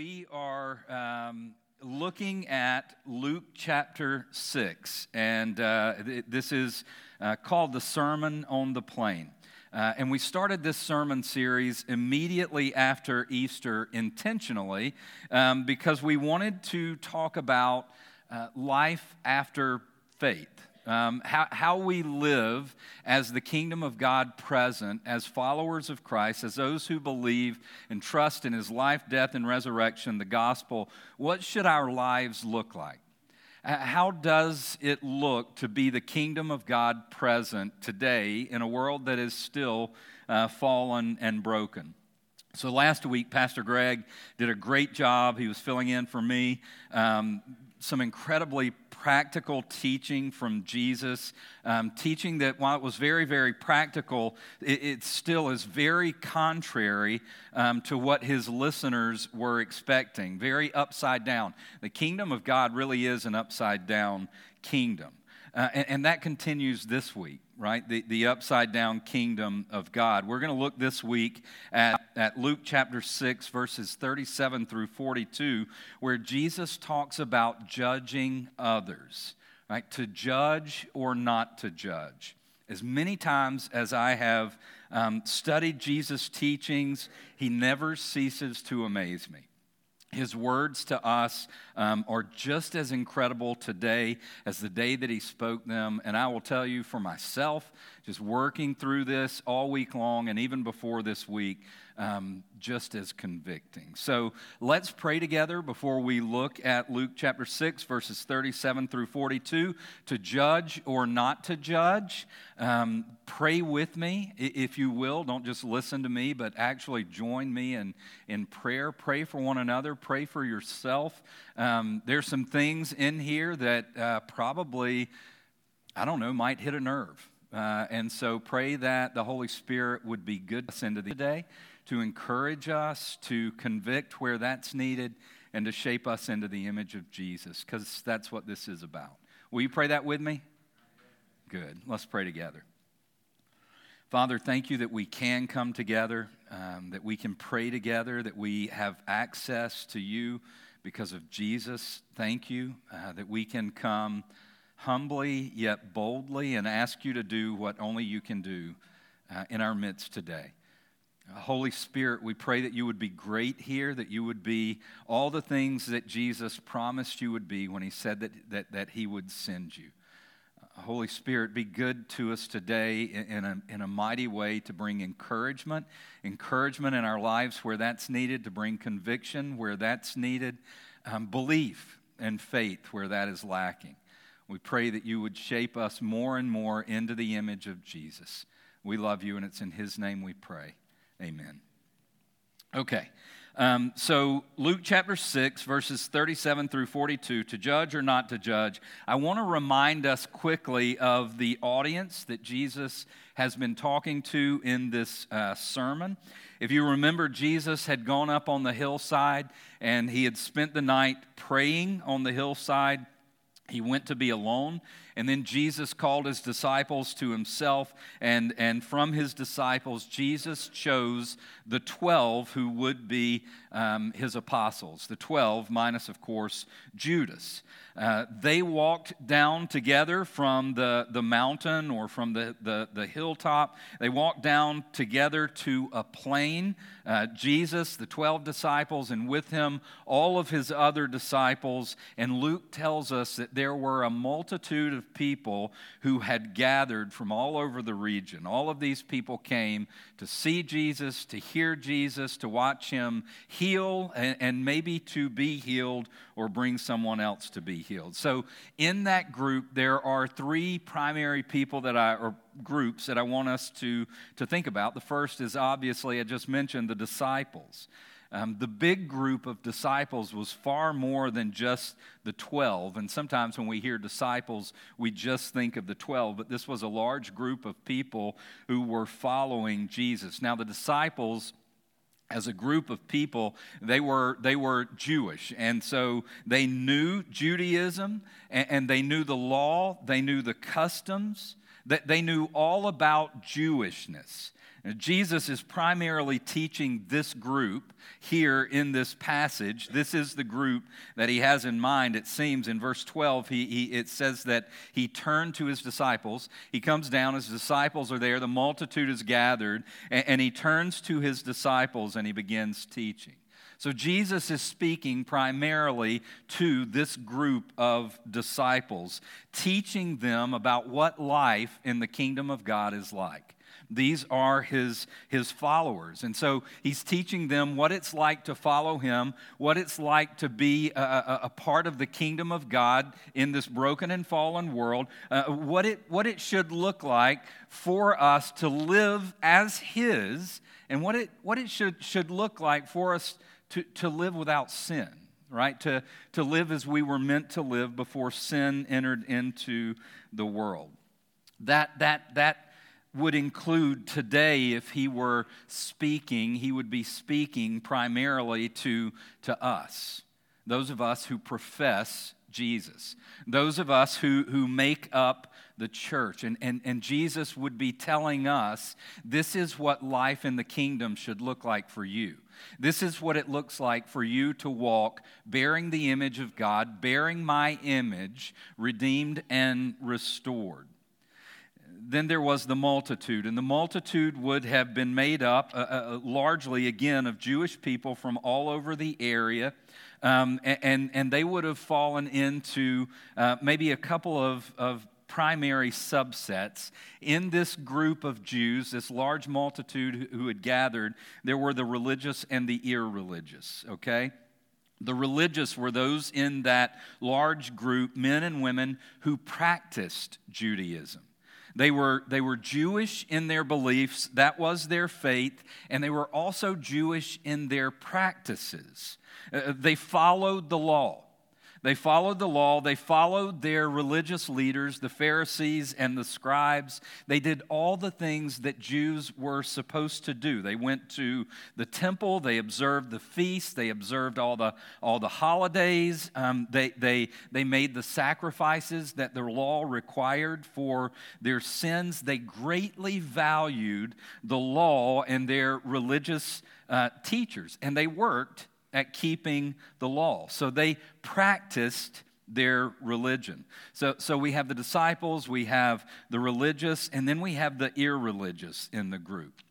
we are looking at Luke chapter 6, and this is called the Sermon on the Plain. And we started this sermon series immediately after Easter intentionally because we wanted to talk about life after faith. How we live as the kingdom of God present, as followers of Christ, as those who believe and trust in his life, death, and resurrection, the gospel. What should our lives look like? How does it look to be the kingdom of God present today in a world that is still fallen and broken? So last week, Pastor Greg did a great job. He was filling in for me. Some incredibly practical teaching from Jesus, teaching that while it was very, very practical, it still is very contrary to what his listeners were expecting, very upside down. The kingdom of God really is an upside down kingdom. And that continues this week, right? The upside down kingdom of God. We're going to look this week at Luke chapter 6, verses 37 through 42, where Jesus talks about judging others, right? To judge or not to judge. As many times as I have studied Jesus' teachings, he never ceases to amaze me. His words to us are just as incredible today as the day that he spoke them. And I will tell you for myself, just working through this all week long and even before this week, just as convicting. So let's pray together before we look at Luke chapter 6, verses 37 through 42, to judge or not to judge. Pray with me, if you will. Don't just listen to me, but actually join me in prayer. Pray for one another. Pray for yourself. There's some things in here that probably, I don't know, might hit a nerve. And so pray that the Holy Spirit would be good to us into the day, to encourage us, to convict where that's needed, and to shape us into the image of Jesus, because that's what this is about. Will you pray that with me? Good. Let's pray together. Father, thank you that we can come together, that we can pray together, that we have access to you because of Jesus. Thank you that we can come humbly yet boldly and ask you to do what only you can do in our midst today. Holy Spirit, we pray that you would be great here, that you would be all the things that Jesus promised you would be when he said that he would send you. Holy Spirit, be good to us today in a mighty way to bring encouragement in our lives where that's needed, to bring conviction where that's needed, belief and faith where that is lacking. We pray that you would shape us more and more into the image of Jesus. We love you, and it's in his name we pray. Amen. Okay, so Luke chapter 6, verses 37 through 42, to judge or not to judge. I want to remind us quickly of the audience that Jesus has been talking to in this sermon. If you remember, Jesus had gone up on the hillside, and he had spent the night praying on the hillside. He went to be alone, and then Jesus called his disciples to himself, and from his disciples, Jesus chose the 12 who would be his apostles, the 12 minus, of course, Judas. They walked down together from the mountain or from the hilltop. They walked down together to a plain. Jesus, the 12 disciples, and with him all of his other disciples. And Luke tells us that there were a multitude of people who had gathered from all over the region. All of these people came to see Jesus, to hear Jesus, to watch him heal, and maybe to be healed or bring someone else to be healed. So in that group, there are three primary people groups that I want us to think about. The first is obviously, I just mentioned, the disciples. The big group of disciples was far more than just the 12, and sometimes when we hear disciples, we just think of the 12, but this was a large group of people who were following Jesus. Now, the disciples, as a group of people, they were Jewish, and so they knew Judaism, and they knew the law, they knew the customs. They knew all about Jewishness. Now, Jesus is primarily teaching this group here in this passage. This is the group that he has in mind, it seems. In verse 12, it says that he turned to his disciples. He comes down, his disciples are there, the multitude is gathered, and he turns to his disciples and he begins teaching. So Jesus is speaking primarily to this group of disciples, teaching them about what life in the kingdom of God is like. These are his followers. And so he's teaching them what it's like to follow him, what it's like to be a part of the kingdom of God in this broken and fallen world, what it should look like for us to live as his, and what it should look like for us to live without sin, right? To live as we were meant to live before sin entered into the world. That would include today, if he were speaking, he would be speaking primarily to us, those of us who profess Jesus, those of us who make up the church. And Jesus would be telling us, this is what life in the kingdom should look like for you. This is what it looks like for you to walk, bearing the image of God, bearing my image, redeemed and restored. Then there was the multitude, and the multitude would have been made up largely, again, of Jewish people from all over the area, and they would have fallen into maybe a couple of primary subsets. In this group of Jews, this large multitude who had gathered, there were the religious and the irreligious, okay? The religious were those in that large group, men and women, who practiced Judaism. They were Jewish in their beliefs, that was their faith, and they were also Jewish in their practices. They followed the law. They followed their religious leaders, the Pharisees and the scribes. They did all the things that Jews were supposed to do. They went to the temple. They observed the feasts. They observed all the holidays. They made the sacrifices that the law required for their sins. They greatly valued the law and their religious teachers, and they worked at keeping the law. So they practiced their religion. So we have the disciples, we have the religious, and then we have the irreligious in the group.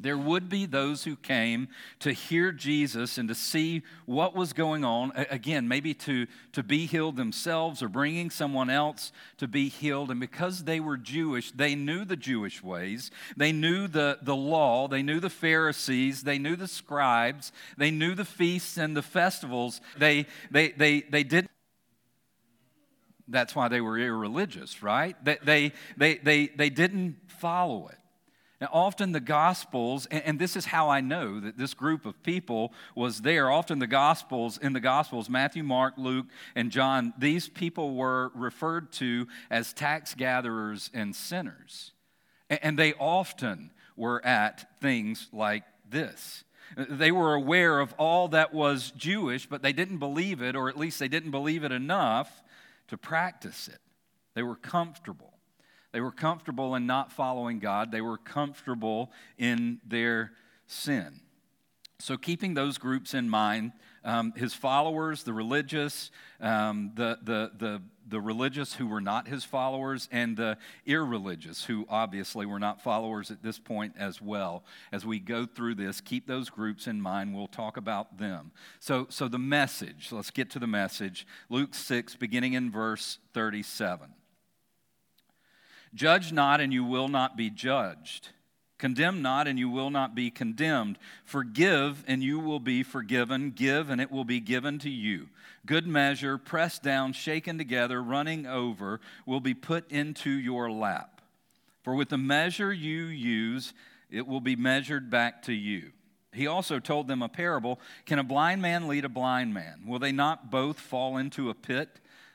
There would be those who came to hear Jesus and to see what was going on, again, maybe to be healed themselves or bringing someone else to be healed. And because they were Jewish, they knew the Jewish ways. They knew the law. They knew the Pharisees. They knew the scribes. They knew the feasts and the festivals. They didn't. That's why they were irreligious, right? They didn't follow it. Now, often the Gospels, and this is how I know that this group of people was there, often in the Gospels, Matthew, Mark, Luke, and John, these people were referred to as tax gatherers and sinners. And they often were at things like this. They were aware of all that was Jewish, but they didn't believe it, or at least they didn't believe it enough to practice it. They were comfortable. They were comfortable in not following God. They were comfortable in their sin. So keeping those groups in mind, his followers, the religious, the religious who were not his followers, and the irreligious who obviously were not followers at this point as well. As we go through this, keep those groups in mind. We'll talk about them. So the message, let's get to the message. Luke 6, beginning in verse 37. Judge not, and you will not be judged. Condemn not, and you will not be condemned. Forgive, and you will be forgiven. Give, and it will be given to you. Good measure, pressed down, shaken together, running over, will be put into your lap. For with the measure you use, it will be measured back to you. He also told them a parable. Can a blind man lead a blind man? Will they not both fall into a pit?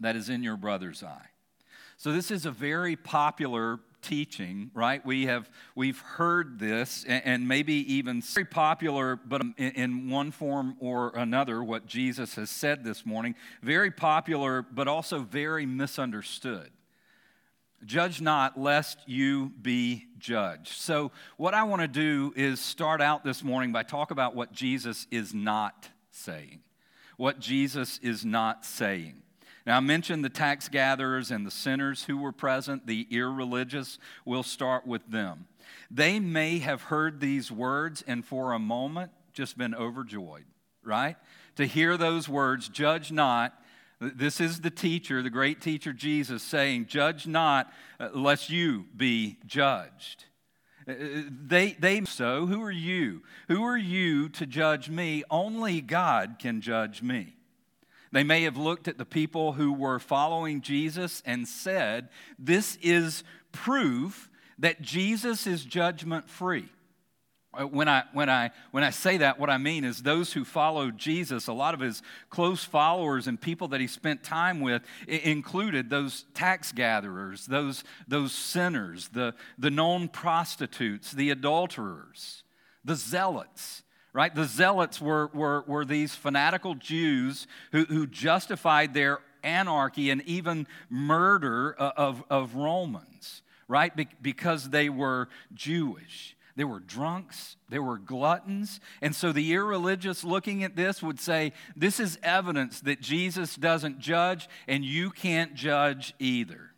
that is in your brother's eye. So this is a very popular teaching, right? We've heard this, and maybe even very popular, but in one form or another, what Jesus has said this morning. Very popular, but also very misunderstood. Judge not, lest you be judged. So what I want to do is start out this morning by talk about what Jesus is not saying. What Jesus is not saying. Now, I mentioned the tax gatherers and the sinners who were present, the irreligious. We'll start with them. They may have heard these words and for a moment just been overjoyed, right? To hear those words, "Judge not." This is the teacher, the great teacher Jesus, saying, "Judge not, lest you be judged." So who are you? Who are you to judge me? Only God can judge me. They may have looked at the people who were following Jesus and said, "This is proof that Jesus is judgment-free." When I say that, what I mean is those who followed Jesus, a lot of his close followers and people that he spent time with included those tax gatherers, those sinners, the known prostitutes, the adulterers, the zealots. Right? The zealots were these fanatical Jews who justified their anarchy and even murder of Romans, right? Because they were Jewish. They were drunks. They were gluttons. And so the irreligious looking at this would say, "This is evidence that Jesus doesn't judge, and you can't judge either."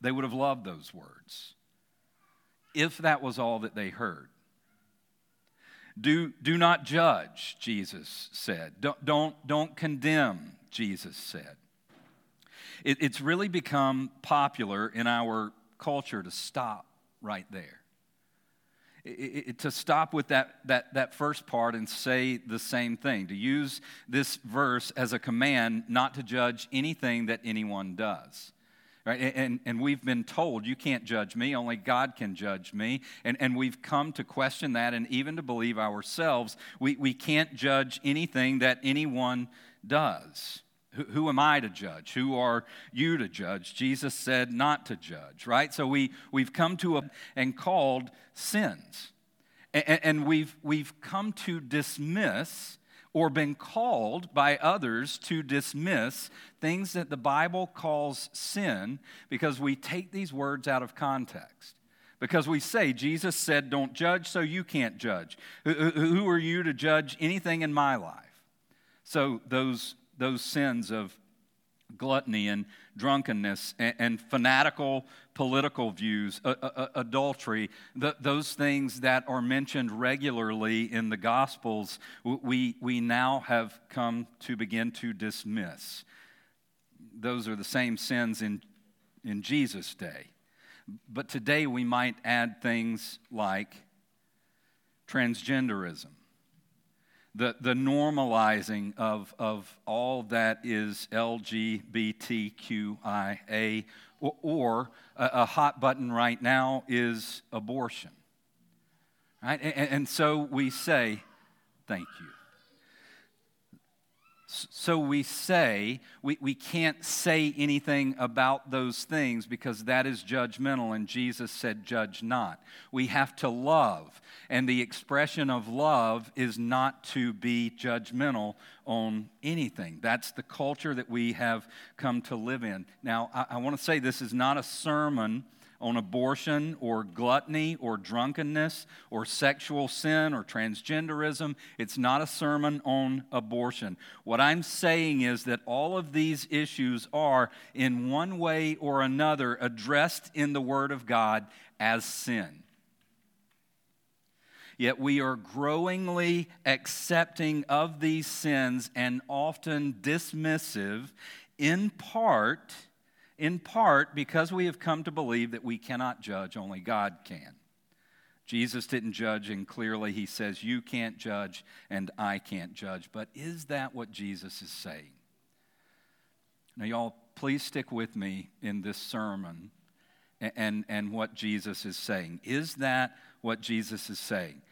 They would have loved those words if that was all that they heard. Do not judge, Jesus said. Don't condemn, Jesus said. It's really become popular in our culture to stop right there. To stop with that first part and say the same thing. To use this verse as a command not to judge anything that anyone does. Right? And we've been told, "You can't judge me, only God can judge me." And we've come to question that and even to believe ourselves we can't judge anything that anyone does. Who am I to judge? Who are you to judge? Jesus said not to judge, right? So we've come to and called sins. And we've come to dismiss or been called by others to dismiss things that the Bible calls sin because we take these words out of context. Because we say, "Jesus said don't judge, so you can't judge. Who are you to judge anything in my life?" So those sins of gluttony and drunkenness and fanatical political views, adultery, those things that are mentioned regularly in the Gospels, we now have come to begin to dismiss. Those are the same sins in Jesus' day. But today we might add things like transgenderism, the normalizing of all that is LGBTQIA, or a hot button right now is abortion, right? And so we say, thank you. So we say, we can't say anything about those things because that is judgmental, and Jesus said, "Judge not." We have to love, and the expression of love is not to be judgmental on anything. That's the culture that we have come to live in. Now, I want to say this is not a sermon on abortion or gluttony or drunkenness or sexual sin or transgenderism. It's not a sermon on abortion. What I'm saying is that all of these issues are, in one way or another, addressed in the Word of God as sin. Yet we are growingly accepting of these sins and often dismissive, in part because we have come to believe that we cannot judge, only God can. Jesus didn't judge, and clearly he says, you can't judge and I can't judge. But is that what Jesus is saying? Now, y'all, please stick with me in this sermon and what Jesus is saying. Is that what Jesus is saying?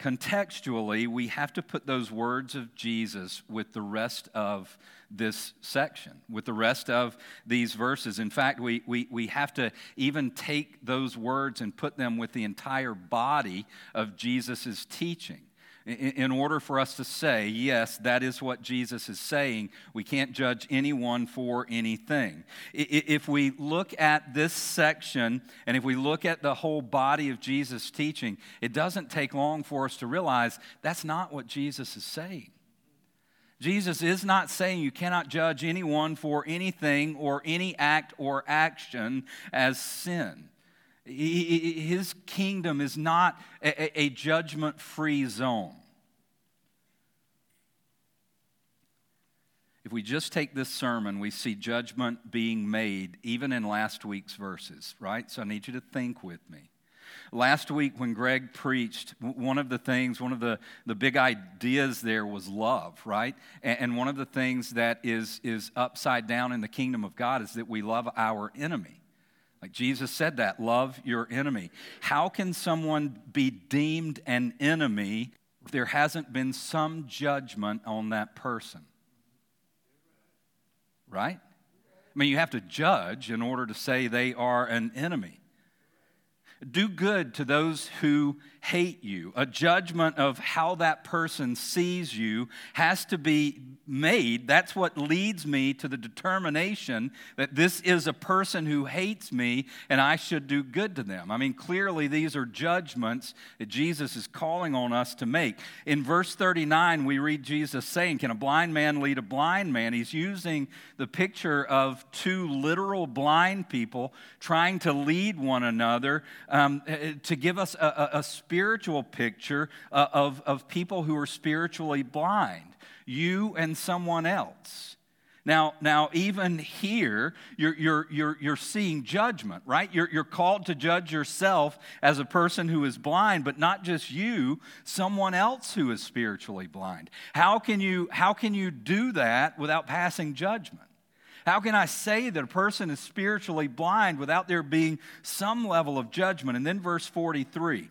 Contextually, we have to put those words of Jesus with the rest of this section, with the rest of these verses. In fact, we have to even take those words and put them with the entire body of Jesus' teaching. In order for us to say, yes, that is what Jesus is saying, we can't judge anyone for anything. If we look at this section, and if we look at the whole body of Jesus' teaching, it doesn't take long for us to realize that's not what Jesus is saying. Jesus is not saying you cannot judge anyone for anything or any act or action as sin. His kingdom is not a judgment-free zone. If we just take this sermon, we see judgment being made even in last week's verses, right? So I need you to think with me. Last week when Greg preached, one of the big ideas there was love, right? And one of the things that is upside down in the kingdom of God is that we love our enemy. Like Jesus said that, love your enemy. How can someone be deemed an enemy if there hasn't been some judgment on that person? Right? I mean, you have to judge in order to say they are an enemy. Do good to those who hate you. A judgment of how that person sees you has to be made. That's what leads me to the determination that this is a person who hates me and I should do good to them. I mean, clearly these are judgments that Jesus is calling on us to make. In verse 39, we read Jesus saying, can a blind man lead a blind man? He's using the picture of two literal blind people trying to lead one another to give us a spiritual picture of people who are spiritually blind. You and someone else. Now, even here, you're seeing judgment, right? You're called to judge yourself as a person who is blind, but not just you, someone else who is spiritually blind. How can you do that without passing judgment? How can I say that a person is spiritually blind without there being some level of judgment? And then verse 43.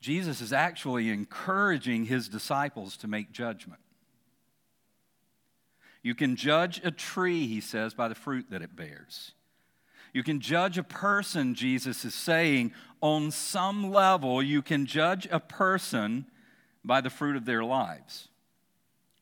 Jesus is actually encouraging his disciples to make judgment. You can judge a tree, he says, by the fruit that it bears. You can judge a person, Jesus is saying, on some level, you can judge a person by the fruit of their lives.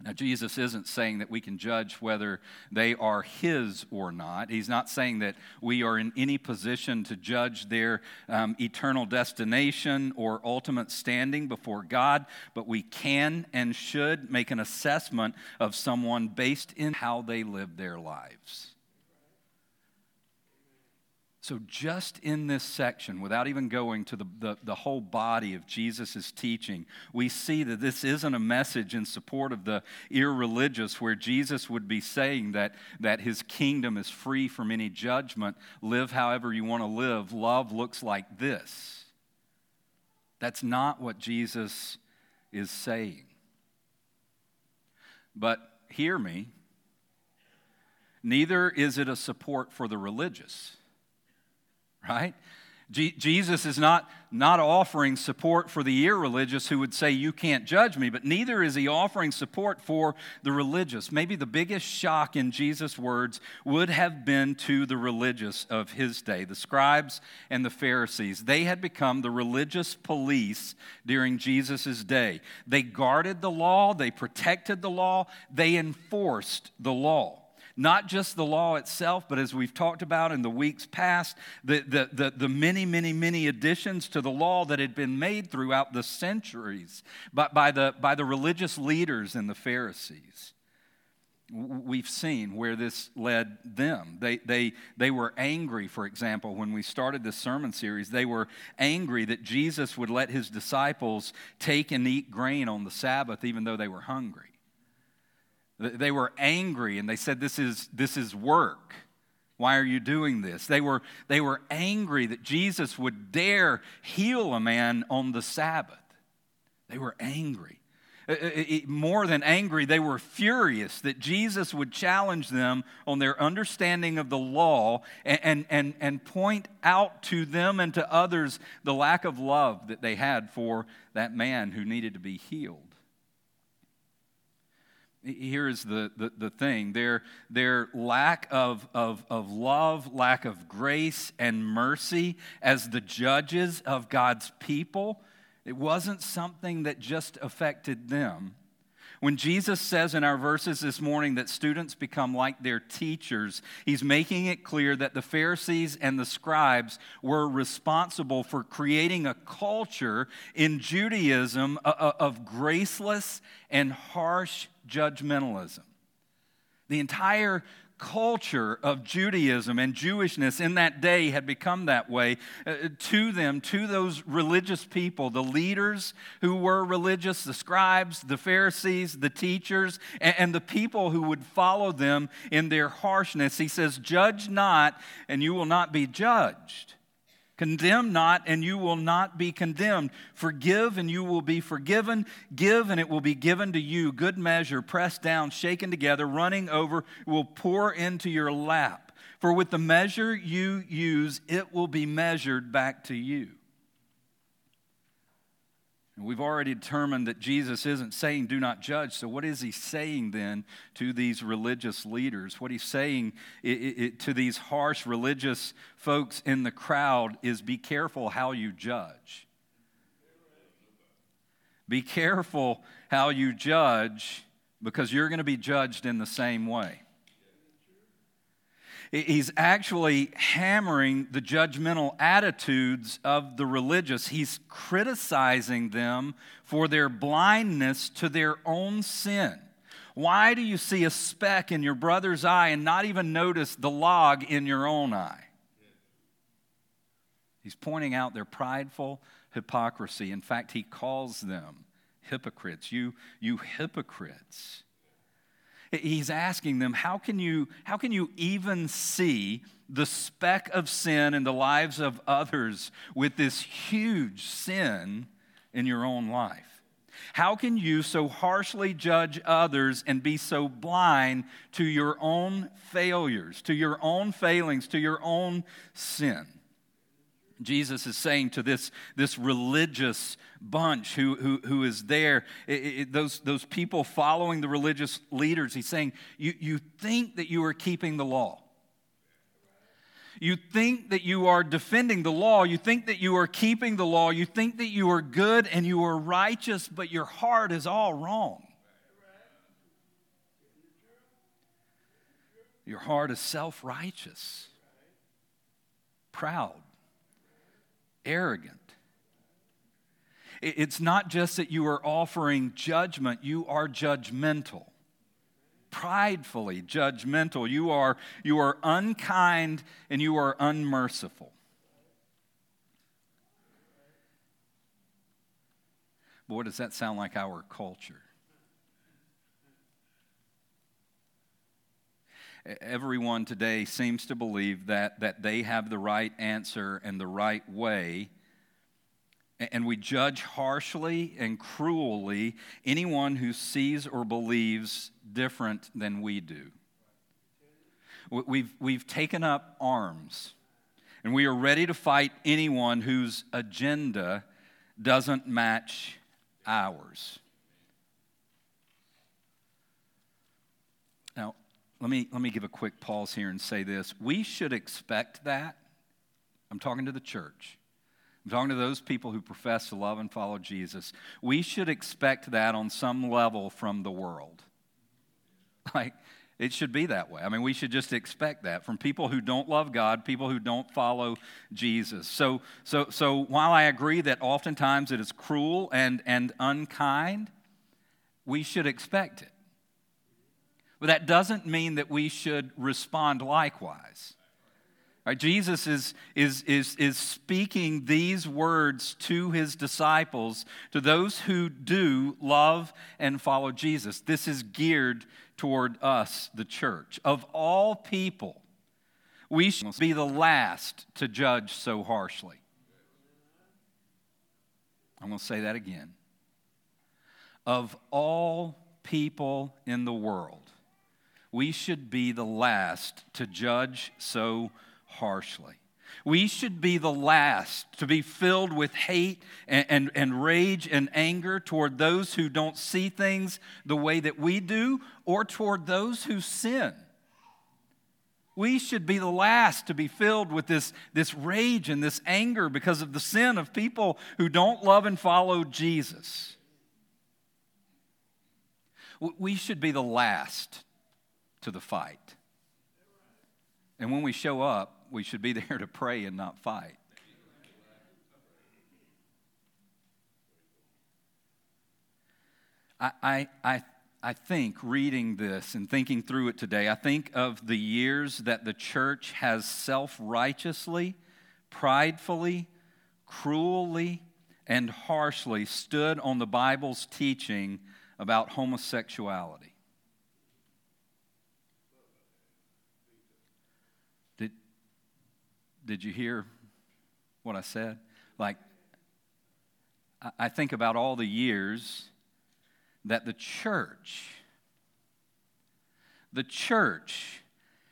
Now, Jesus isn't saying that we can judge whether they are his or not. He's not saying that we are in any position to judge their eternal destination or ultimate standing before God, but we can and should make an assessment of someone based in how they live their lives. So just in this section, without even going to the whole body of Jesus' teaching, we see that this isn't a message in support of the irreligious, where Jesus would be saying that his kingdom is free from any judgment. Live however you want to live. Love looks like this. That's not what Jesus is saying. But hear me, neither is it a support for the religious. Right? Jesus is not offering support for the irreligious who would say, you can't judge me, but neither is he offering support for the religious. Maybe the biggest shock in Jesus' words would have been to the religious of his day, the scribes and the Pharisees. They had become the religious police during Jesus' day. They guarded the law, they protected the law, they enforced the law. not just the law itself, but as we've talked about in the weeks past, the many additions to the law that had been made throughout the centuries by the religious leaders and the Pharisees. We've seen where this led them. They were angry, for example, when we started this sermon series, they were angry that Jesus would let his disciples take and eat grain on the Sabbath even though they were hungry. They were angry and they said, this is work. Why are you doing this? They were angry that Jesus would dare heal a man on the Sabbath. They were angry. More than angry, they were furious that Jesus would challenge them on their understanding of the law and point out to them and to others the lack of love that they had for that man who needed to be healed. Here is the thing. Their lack of love, lack of grace and mercy as the judges of God's people, it wasn't something that just affected them. When Jesus says in our verses this morning that students become like their teachers, he's making it clear that the Pharisees and the scribes were responsible for creating a culture in Judaism of graceless and harsh judgmentalism. The entire culture of Judaism and Jewishness in that day had become that way. To those religious people, the leaders who were religious, the scribes, the Pharisees, the teachers, and the people who would follow them in their harshness, he says, "Judge not, and you will not be judged. Condemn not, and you will not be condemned. Forgive, and you will be forgiven. Give, and it will be given to you. Good measure, pressed down, shaken together, running over, will pour into your lap. For with the measure you use, it will be measured back to you." And we've already determined that Jesus isn't saying do not judge. So what is he saying then to these religious leaders? What he's saying to these harsh religious folks in the crowd is, be careful how you judge. Be careful how you judge, because you're going to be judged in the same way. He's actually hammering the judgmental attitudes of the religious. He's criticizing them for their blindness to their own sin. Why do you see a speck in your brother's eye and not even notice the log in your own eye? He's pointing out their prideful hypocrisy. In fact, he calls them hypocrites. You hypocrites. He's asking them, how can you even see the speck of sin in the lives of others with this huge sin in your own life? How can you so harshly judge others and be so blind to your own failures, to your own failings, to your own sin? Jesus is saying to this religious bunch who is there, those people following the religious leaders, he's saying, you think that you are keeping the law. You think that you are defending the law. You think that you are keeping the law. You think that you are good and you are righteous, but your heart is all wrong. Your heart is self-righteous, proud, arrogant. It's not just that you are offering judgment, you are judgmental. Pridefully judgmental. You are unkind and you are unmerciful. Boy, does that sound like our culture. Everyone today seems to believe that they have the right answer and the right way, and we judge harshly and cruelly anyone who sees or believes different than we do. We've taken up arms, and we are ready to fight anyone whose agenda doesn't match ours. Now, let me give a quick pause here and say this. We should expect that. I'm talking to the church. I'm talking to those people who profess to love and follow Jesus. We should expect that on some level from the world. Like, It should be that way. I mean, we should just expect that from people who don't love God, people who don't follow Jesus. So while I agree that oftentimes it is cruel and unkind, we should expect it. But that doesn't mean that we should respond likewise. Right, Jesus is speaking these words to his disciples, to those who do love and follow Jesus. This is geared toward us, the church. Of all people, we should be the last to judge so harshly. I'm going to say that again. Of all people in the world, we should be the last to judge so harshly. We should be the last to be filled with hate and rage and anger toward those who don't see things the way that we do, or toward those who sin. We should be the last to be filled with this rage and this anger because of the sin of people who don't love and follow Jesus. We should be the last to the fight. And when we show up, we should be there to pray and not fight. I think reading this and thinking through it today, I think of the years that the church has self-righteously, pridefully, cruelly, and harshly stood on the Bible's teaching about homosexuality. Did you hear what I said? Like, I think about all the years that the church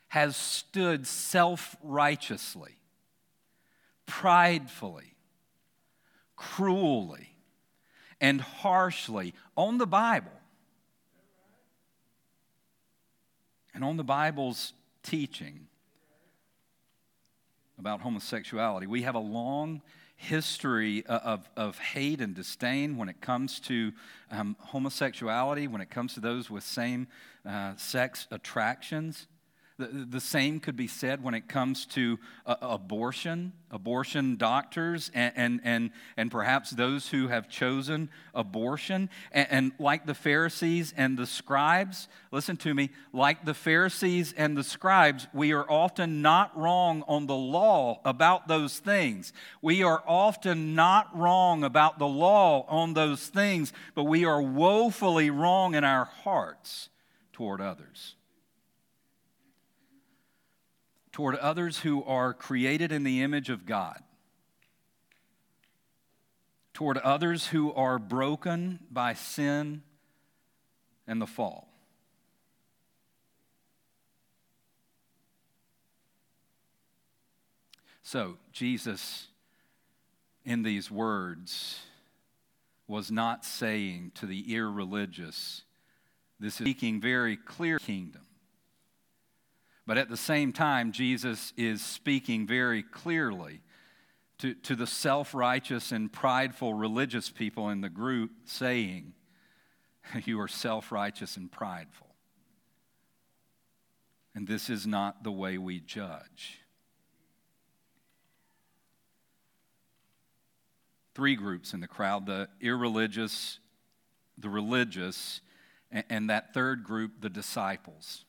has stood self-righteously, pridefully, cruelly, and harshly on the Bible and on the Bible's teaching about homosexuality. We have a long history of hate and disdain when it comes to homosexuality, when it comes to those with same-sex attractions. The same could be said when it comes to abortion doctors, and perhaps those who have chosen abortion. And like the Pharisees and the scribes, listen to me, like the Pharisees and the scribes, we are often not wrong on the law about those things. We are often not wrong about the law on those things, but we are woefully wrong in our hearts toward others. Toward others who are created in the image of God, toward others who are broken by sin and the fall. So, Jesus, in these words, was not saying to the irreligious, this is speaking very clear kingdom. But at the same time, Jesus is speaking very clearly to the self-righteous and prideful religious people in the group, saying, you are self-righteous and prideful. And this is not the way we judge. Three groups in the crowd, the irreligious, the religious, and that third group, the disciples.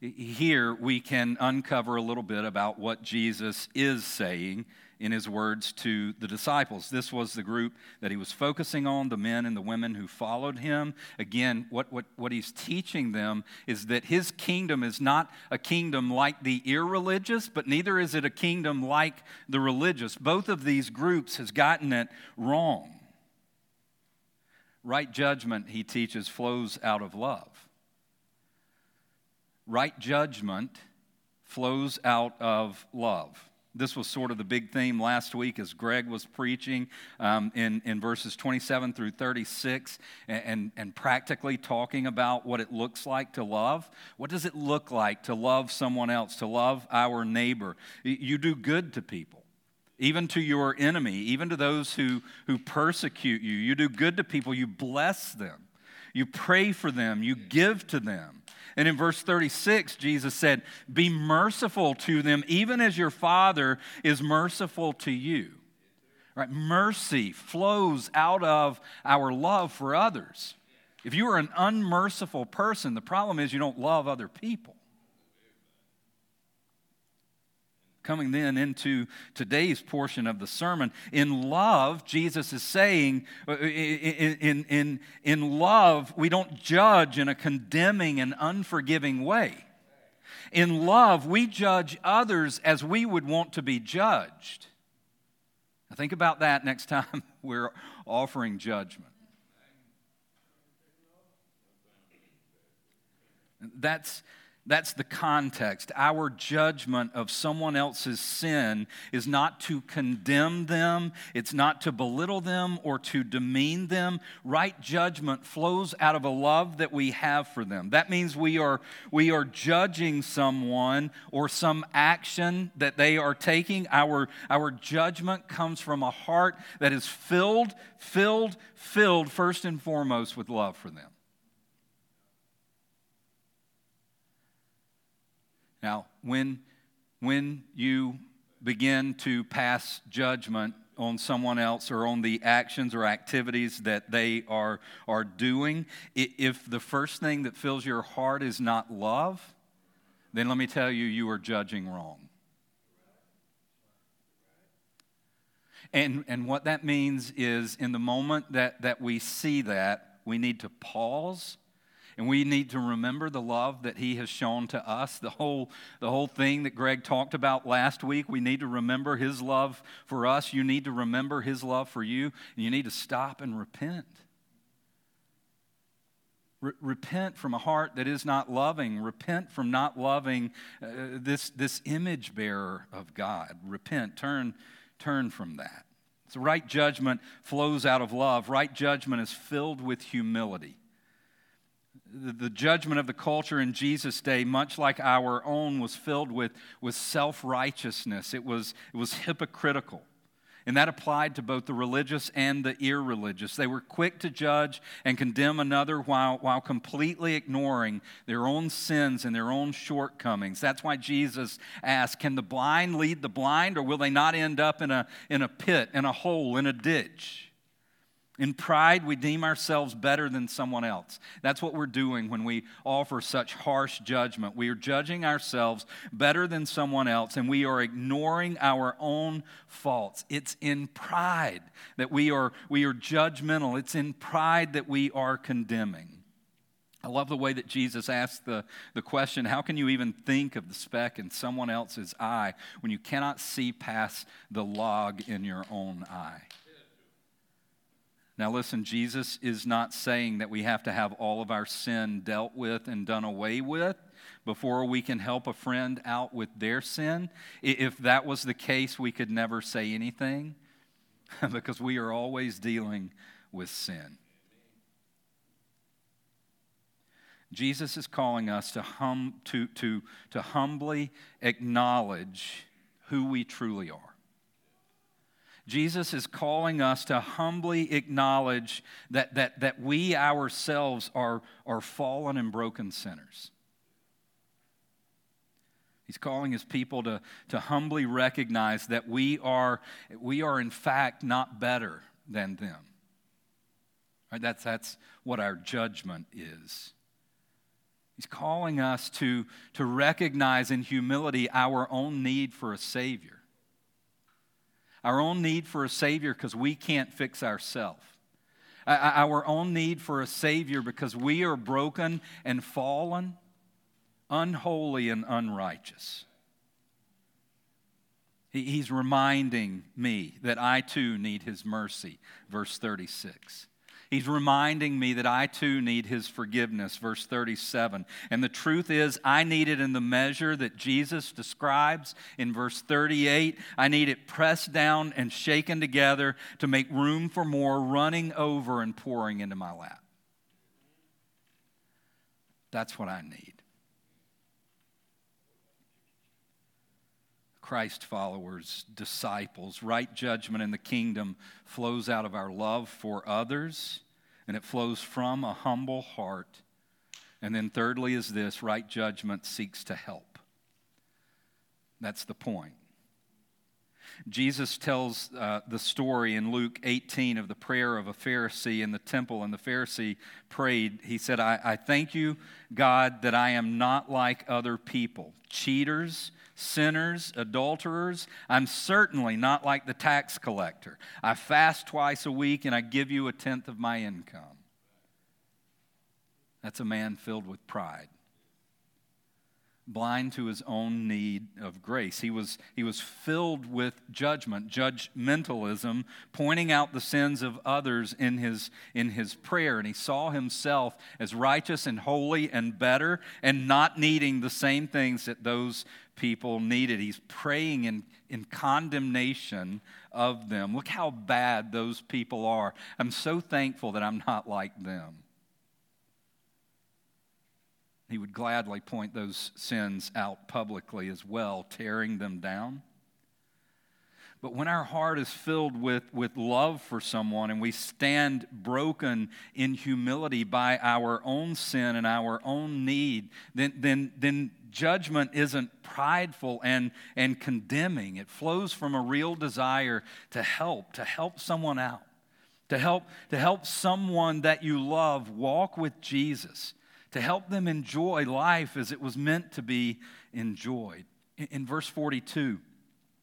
Here we can uncover a little bit about what Jesus is saying in his words to the disciples. This was the group that he was focusing on, the men and the women who followed him. Again, what he's teaching them is that his kingdom is not a kingdom like the irreligious, but neither is it a kingdom like the religious. Both of these groups has gotten it wrong. Right judgment, he teaches, flows out of love. Right judgment flows out of love. This was sort of the big theme last week as Greg was preaching in verses 27 through 36 and practically talking about what it looks like to love. What does it look like to love someone else, to love our neighbor? You do good to people, even to your enemy, even to those who persecute you. You do good to people. You bless them. You pray for them. You give to them. And in verse 36, Jesus said, be merciful to them, even as your Father is merciful to you. Right? Mercy flows out of our love for others. If you are an unmerciful person, the problem is you don't love other people. Coming then into today's portion of the sermon, in love, Jesus is saying, in love, we don't judge in a condemning and unforgiving way. In love, we judge others as we would want to be judged. Now think about that next time we're offering judgment. That's the context. Our judgment of someone else's sin is not to condemn them. It's not to belittle them or to demean them. Right judgment flows out of a love that we have for them. That means we are judging someone or some action that they are taking. Our judgment comes from a heart that is filled first and foremost with love for them. Now, when you begin to pass judgment on someone else or on the actions or activities that they are doing, if the first thing that fills your heart is not love, then let me tell you, you are judging wrong. And what that means is in the moment that we see that, we need to pause. And we need to remember the love that he has shown to us. The whole thing that Greg talked about last week, we need to remember his love for us. You need to remember his love for you. And you need to stop and repent. Repent from a heart that is not loving. Repent from not loving this image bearer of God. Repent. Turn from that. So right judgment flows out of love. Right judgment is filled with humility. The judgment of the culture in Jesus' day, much like our own, was filled with self-righteousness. It was hypocritical. And that applied to both the religious and the irreligious. They were quick to judge and condemn another while completely ignoring their own sins and their own shortcomings. That's why Jesus asked, can the blind lead the blind, or will they not end up in a pit, in a hole, in a ditch? In pride, we deem ourselves better than someone else. That's what we're doing when we offer such harsh judgment. We are judging ourselves better than someone else, and we are ignoring our own faults. It's in pride that we are judgmental. It's in pride that we are condemning. I love the way that Jesus asked the question, how can you even think of the speck in someone else's eye when you cannot see past the log in your own eye? Now listen, Jesus is not saying that we have to have all of our sin dealt with and done away with before we can help a friend out with their sin. If that was the case, we could never say anything because we are always dealing with sin. Jesus is calling us to humbly acknowledge who we truly are. Jesus is calling us to humbly acknowledge that we ourselves are fallen and broken sinners. He's calling his people to humbly recognize that we are in fact not better than them. Right? That's what our judgment is. He's calling us to recognize in humility our own need for a Savior. Our own need for a Savior because we can't fix ourselves. Our own need for a Savior because we are broken and fallen, unholy and unrighteous. He's reminding me that I too need his mercy, verse 36. He's reminding me that I too need his forgiveness, verse 37. And the truth is, I need it in the measure that Jesus describes in verse 38. I need it pressed down and shaken together to make room for more, running over and pouring into my lap. That's what I need. Christ followers, disciples, right judgment in the kingdom flows out of our love for others and it flows from a humble heart. And then thirdly is this, right judgment seeks to help. That's the point. Jesus tells the story in Luke 18 of the prayer of a Pharisee in the temple, and the Pharisee prayed. He said, I thank you, God, that I am not like other people, cheaters, sinners, adulterers. I'm certainly not like the tax collector. I fast twice a week, and I give you a tenth of my income. That's a man filled with pride, blind to his own need of grace. He was filled with judgment, judgmentalism, pointing out the sins of others in his prayer, and he saw himself as righteous and holy and better and not needing the same things that those people needed. He's praying in condemnation of them. Look how bad those people are. I'm so thankful that I'm not like them. He would gladly point those sins out publicly as well, tearing them down. But when our heart is filled with love for someone and we stand broken in humility by our own sin and our own need, then judgment isn't prideful and condemning. It flows from a real desire to help someone out, to help someone that you love walk with Jesus, to help them enjoy life as it was meant to be enjoyed. In verse 42,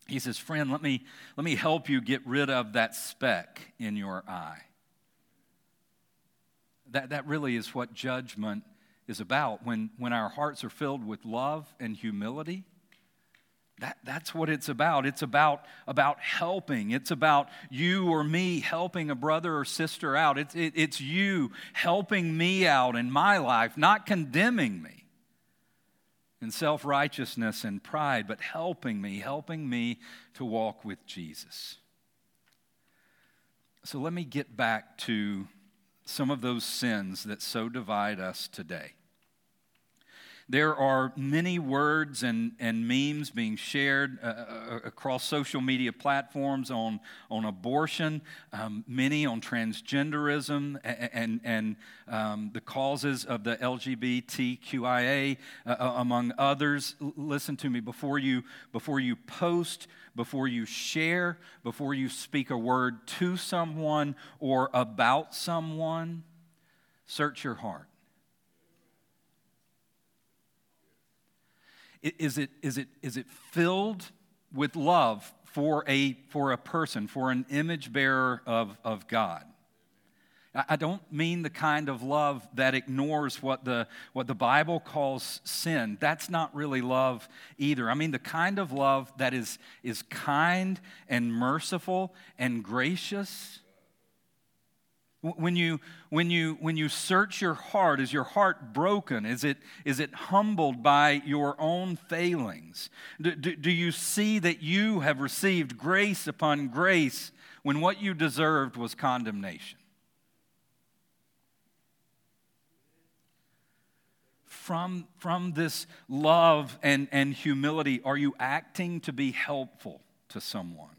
he says, friend, let me help you get rid of that speck in your eye. That really is what judgment is about. When our hearts are filled with love and humility, that's what it's about. It's about helping. It's about you or me helping a brother or sister out. It's you helping me out in my life, not condemning me in self-righteousness and pride, but helping me to walk with Jesus. So let me get back to some of those sins that so divide us today. There are many words and memes being shared across social media platforms on abortion, many on transgenderism and the causes of the LGBTQIA, among others. Listen to me, before you post, before you share, before you speak a word to someone or about someone, search your heart. Is it filled with love for a person, for an image bearer of God? I don't mean the kind of love that ignores what the Bible calls sin. That's not really love either. I mean the kind of love that is kind and merciful and gracious. When you search your heart, is your heart broken? Is it humbled by your own failings? Do you see that you have received grace upon grace when what you deserved was condemnation? From this love and humility, are you acting to be helpful to someone?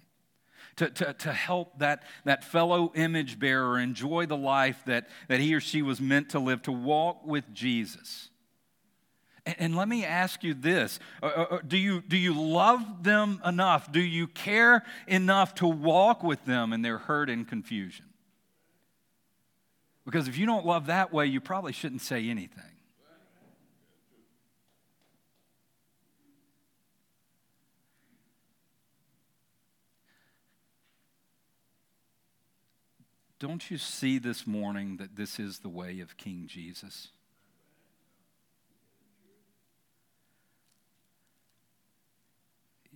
To help that fellow image bearer enjoy the life that he or she was meant to live, to walk with Jesus. And let me ask you this. Do you love them enough? Do you care enough to walk with them in their hurt and confusion? Because if you don't love that way, you probably shouldn't say anything. Don't you see this morning that this is the way of King Jesus?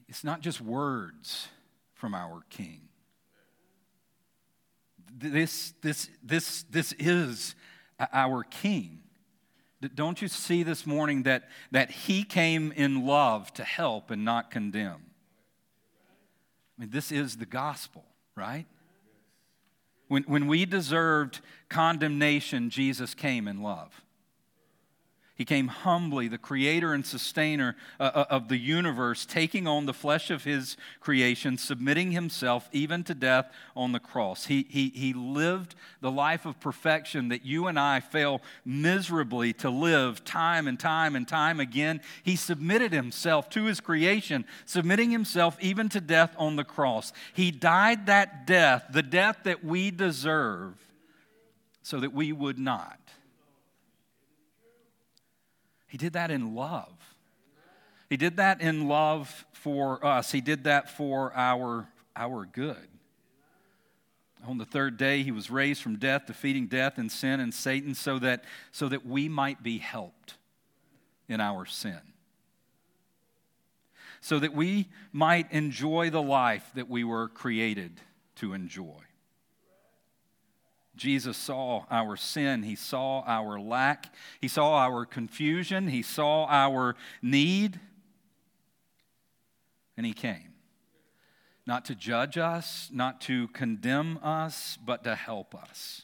It's not just words from our King. This is our King. Don't you see this morning that he came in love to help and not condemn? I mean, this is the gospel, right? When we deserved condemnation, Jesus came in love. He came humbly, the creator and sustainer of the universe, taking on the flesh of his creation, submitting himself even to death on the cross. He lived the life of perfection that you and I fail miserably to live time and time and time again. He submitted himself to his creation, submitting himself even to death on the cross. He died that death, the death that we deserve, so that we would not. He did that in love. He did that in love for us. He did that for our good. On the third day, he was raised from death, defeating death and sin and Satan, so that we might be helped in our sin. So that we might enjoy the life that we were created to enjoy. Jesus saw our sin, he saw our lack, he saw our confusion, he saw our need, and he came, not to judge us, not to condemn us, but to help us.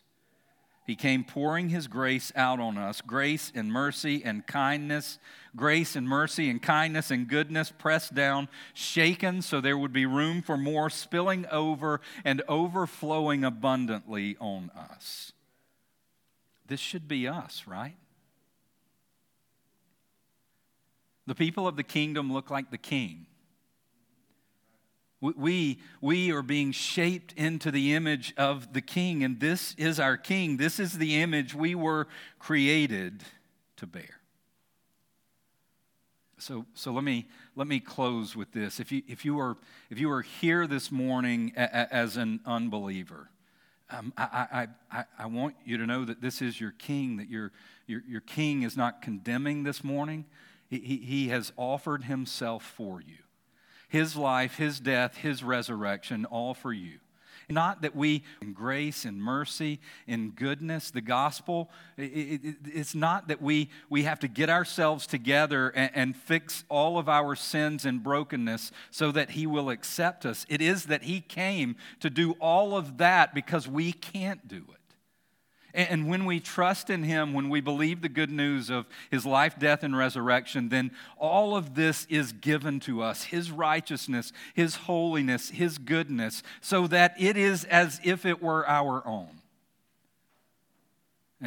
He came pouring his grace out on us, grace and mercy and kindness, grace and mercy and kindness and goodness, pressed down, shaken so there would be room for more, spilling over and overflowing abundantly on us. This should be us, right? The people of the kingdom look like the king. We are being shaped into the image of the King, and this is our King. This is the image we were created to bear. So let me close with this. If you are here this morning as an unbeliever, I want you to know that this is your King. That your King is not condemning this morning. He has offered himself for you. His life, his death, his resurrection, all for you. Not that we, in grace, in mercy, in goodness, the gospel, it's not that we have to get ourselves together and fix all of our sins and brokenness so that he will accept us. It is that he came to do all of that because we can't do it. And when we trust in him, when we believe the good news of his life, death, and resurrection, then all of this is given to us, his righteousness, his holiness, his goodness, so that it is as if it were our own.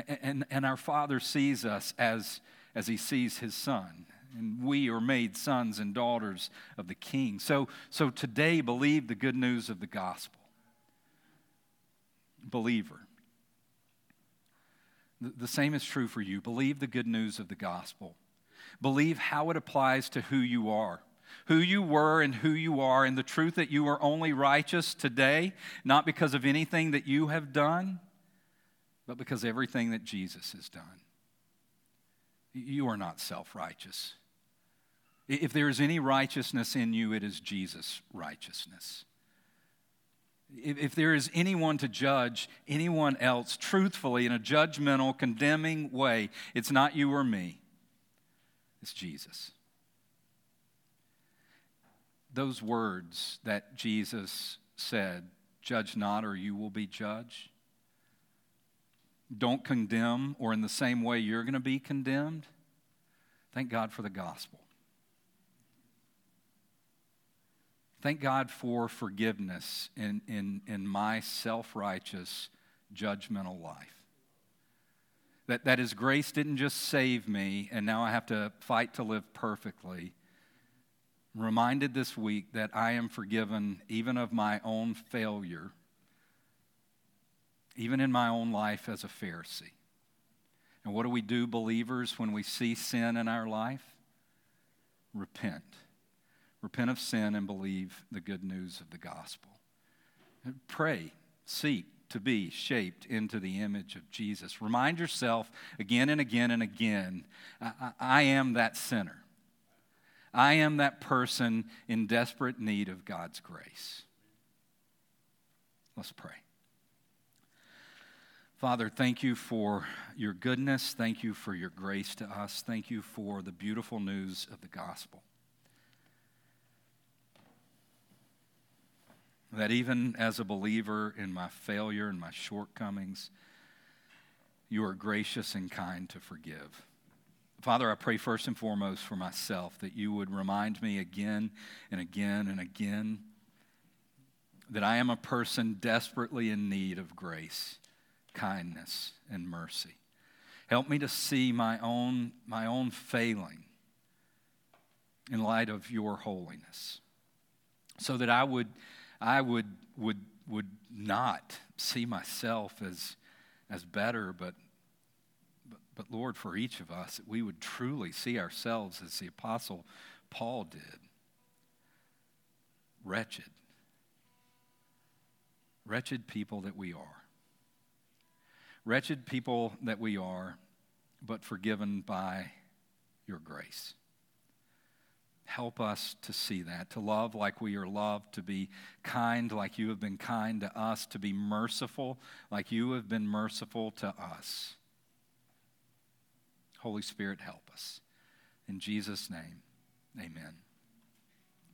And our Father sees us as he sees his Son. And we are made sons and daughters of the King. So today, believe the good news of the gospel. Believer. The same is true for you. Believe the good news of the gospel. Believe how it applies to who you are, who you were and who you are, and the truth that you are only righteous today, not because of anything that you have done, but because of everything that Jesus has done. You are not self-righteous. If there is any righteousness in you, it is Jesus' righteousness. If there is anyone to judge anyone else truthfully in a judgmental, condemning way, it's not you or me. It's Jesus. Those words that Jesus said, "Judge not or you will be judged." Don't condemn or in the same way you're going to be condemned. Thank God for the gospel. Thank God for forgiveness in my self-righteous, judgmental life. That His grace didn't just save me, and now I have to fight to live perfectly. I'm reminded this week that I am forgiven even of my own failure, even in my own life as a Pharisee. And what do we do, believers, when we see sin in our life? Repent. Repent of sin and believe the good news of the gospel. Pray, seek to be shaped into the image of Jesus. Remind yourself again and again and again, I am that sinner. I am that person in desperate need of God's grace. Let's pray. Father, thank you for your goodness. Thank you for your grace to us. Thank you for the beautiful news of the gospel. That even as a believer in my failure and my shortcomings, you are gracious and kind to forgive. Father, I pray first and foremost for myself that you would remind me again and again and again that I am a person desperately in need of grace, kindness, and mercy. Help me to see my own failing in light of your holiness, so that I would not see myself as better, but Lord, for each of us, that we would truly see ourselves as the Apostle Paul did, wretched people that we are. Wretched people that we are, but forgiven by your grace. Help us to see that, to love like we are loved, to be kind like you have been kind to us, to be merciful like you have been merciful to us. Holy Spirit, help us. In Jesus' name, amen.